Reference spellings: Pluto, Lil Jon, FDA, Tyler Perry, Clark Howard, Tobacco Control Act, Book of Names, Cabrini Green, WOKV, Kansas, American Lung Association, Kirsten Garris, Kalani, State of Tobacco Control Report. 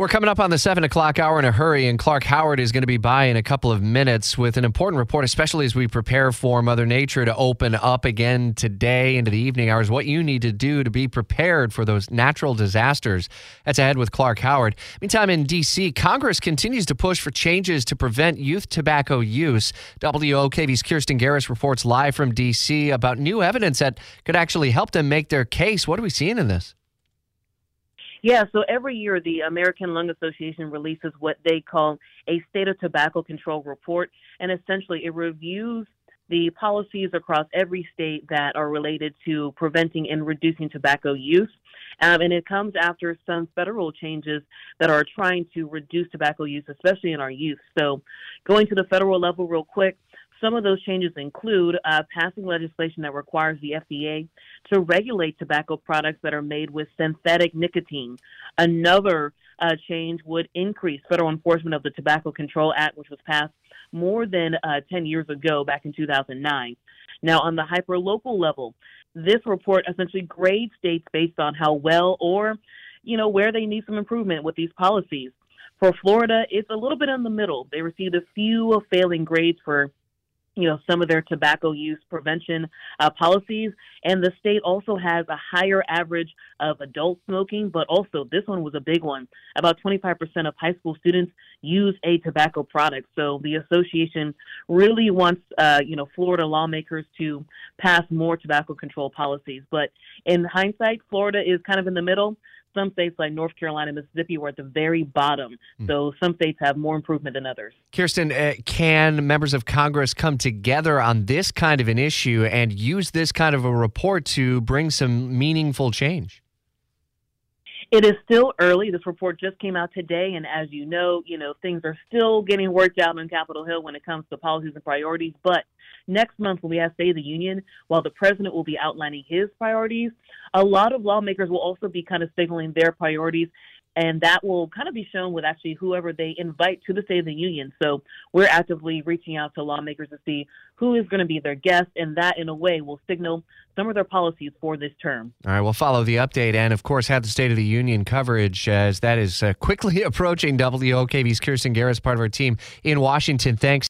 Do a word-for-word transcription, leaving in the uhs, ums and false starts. We're coming up on the seven o'clock hour in a hurry, and Clark Howard is going to be by in a couple of minutes with an important report, especially as we prepare for Mother Nature to open up again today into the evening hours, what you need to do to be prepared for those natural disasters. That's ahead with Clark Howard. Meantime, in D C, Congress continues to push for changes to prevent youth tobacco use. W O K V's Kirsten Garris reports live from D C about new evidence that could actually help them make their case. What are we seeing in this? Yeah, so every year the American Lung Association releases what they call a State of Tobacco Control Report, and essentially it reviews the policies across every state that are related to preventing and reducing tobacco use. Um, and it comes after some federal changes that are trying to reduce tobacco use, especially in our youth. So going to the federal level real quick, some of those changes include uh, passing legislation that requires the F D A to regulate tobacco products that are made with synthetic nicotine. Another uh, change would increase federal enforcement of the Tobacco Control Act, which was passed more than uh, ten years ago, back in two thousand nine. Now, on the hyperlocal level, this report essentially grades states based on how well or, you know, where they need some improvement with these policies. For Florida, it's a little bit in the middle. They received a few failing grades for you know, some of their tobacco use prevention uh, policies. And the state also has a higher average of adult smoking, but also this one was a big one. About twenty-five percent of high school students use a tobacco product. So the association really wants, uh, you know, Florida lawmakers to pass more tobacco control policies. But in hindsight, Florida is kind of in the middle. Some states like North Carolina and Mississippi were at the very bottom. So some states have more improvement than others. Kirsten, uh, can members of Congress come together on this kind of an issue and use this kind of a report to bring some meaningful change? It is still early. This report just came out today, and as you know, you know, things are still getting worked out on Capitol Hill when it comes to policies and priorities. But next month when we have State of the Union, while the president will be outlining his priorities, a lot of lawmakers will also be kind of signaling their priorities, and that will kind of be shown with actually whoever they invite to the State of the Union. So we're actively reaching out to lawmakers to see who is going to be their guest, and that, in a way, will signal some of their policies for this term. All right, we'll follow the update and, of course, have the State of the Union coverage as that is uh, quickly approaching. W O K V's Kirsten Garris, part of our team in Washington. Thanks.